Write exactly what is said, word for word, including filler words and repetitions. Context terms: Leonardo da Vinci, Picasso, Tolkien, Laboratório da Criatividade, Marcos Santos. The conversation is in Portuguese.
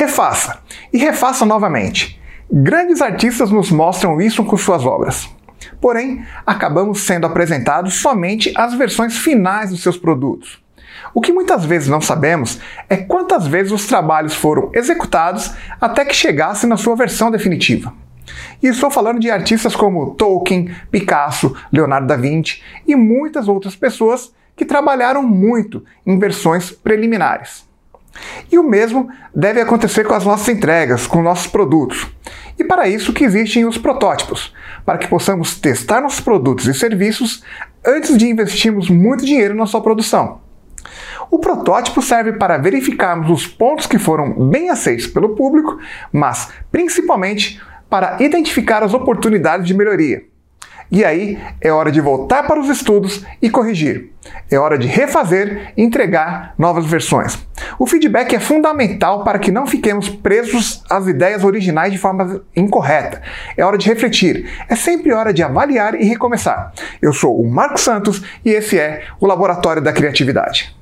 Refaça, e refaça novamente. Grandes artistas nos mostram isso com suas obras. Porém, acabamos sendo apresentados somente as versões finais dos seus produtos. O que muitas vezes não sabemos é quantas vezes os trabalhos foram executados até que chegasse na sua versão definitiva. E estou falando de artistas como Tolkien, Picasso, Leonardo da Vinci e muitas outras pessoas que trabalharam muito em versões preliminares. E o mesmo deve acontecer com as nossas entregas, com nossos produtos. E para isso que existem os protótipos, para que possamos testar nossos produtos e serviços antes de investirmos muito dinheiro na sua produção. O protótipo serve para verificarmos os pontos que foram bem aceitos pelo público, mas principalmente para identificar as oportunidades de melhoria. E aí é hora de voltar para os estudos e corrigir. É hora de refazer e entregar novas versões. O feedback é fundamental para que não fiquemos presos às ideias originais de forma incorreta. É hora de refletir. É sempre hora de avaliar e recomeçar. Eu sou o Marcos Santos e esse é o Laboratório da Criatividade.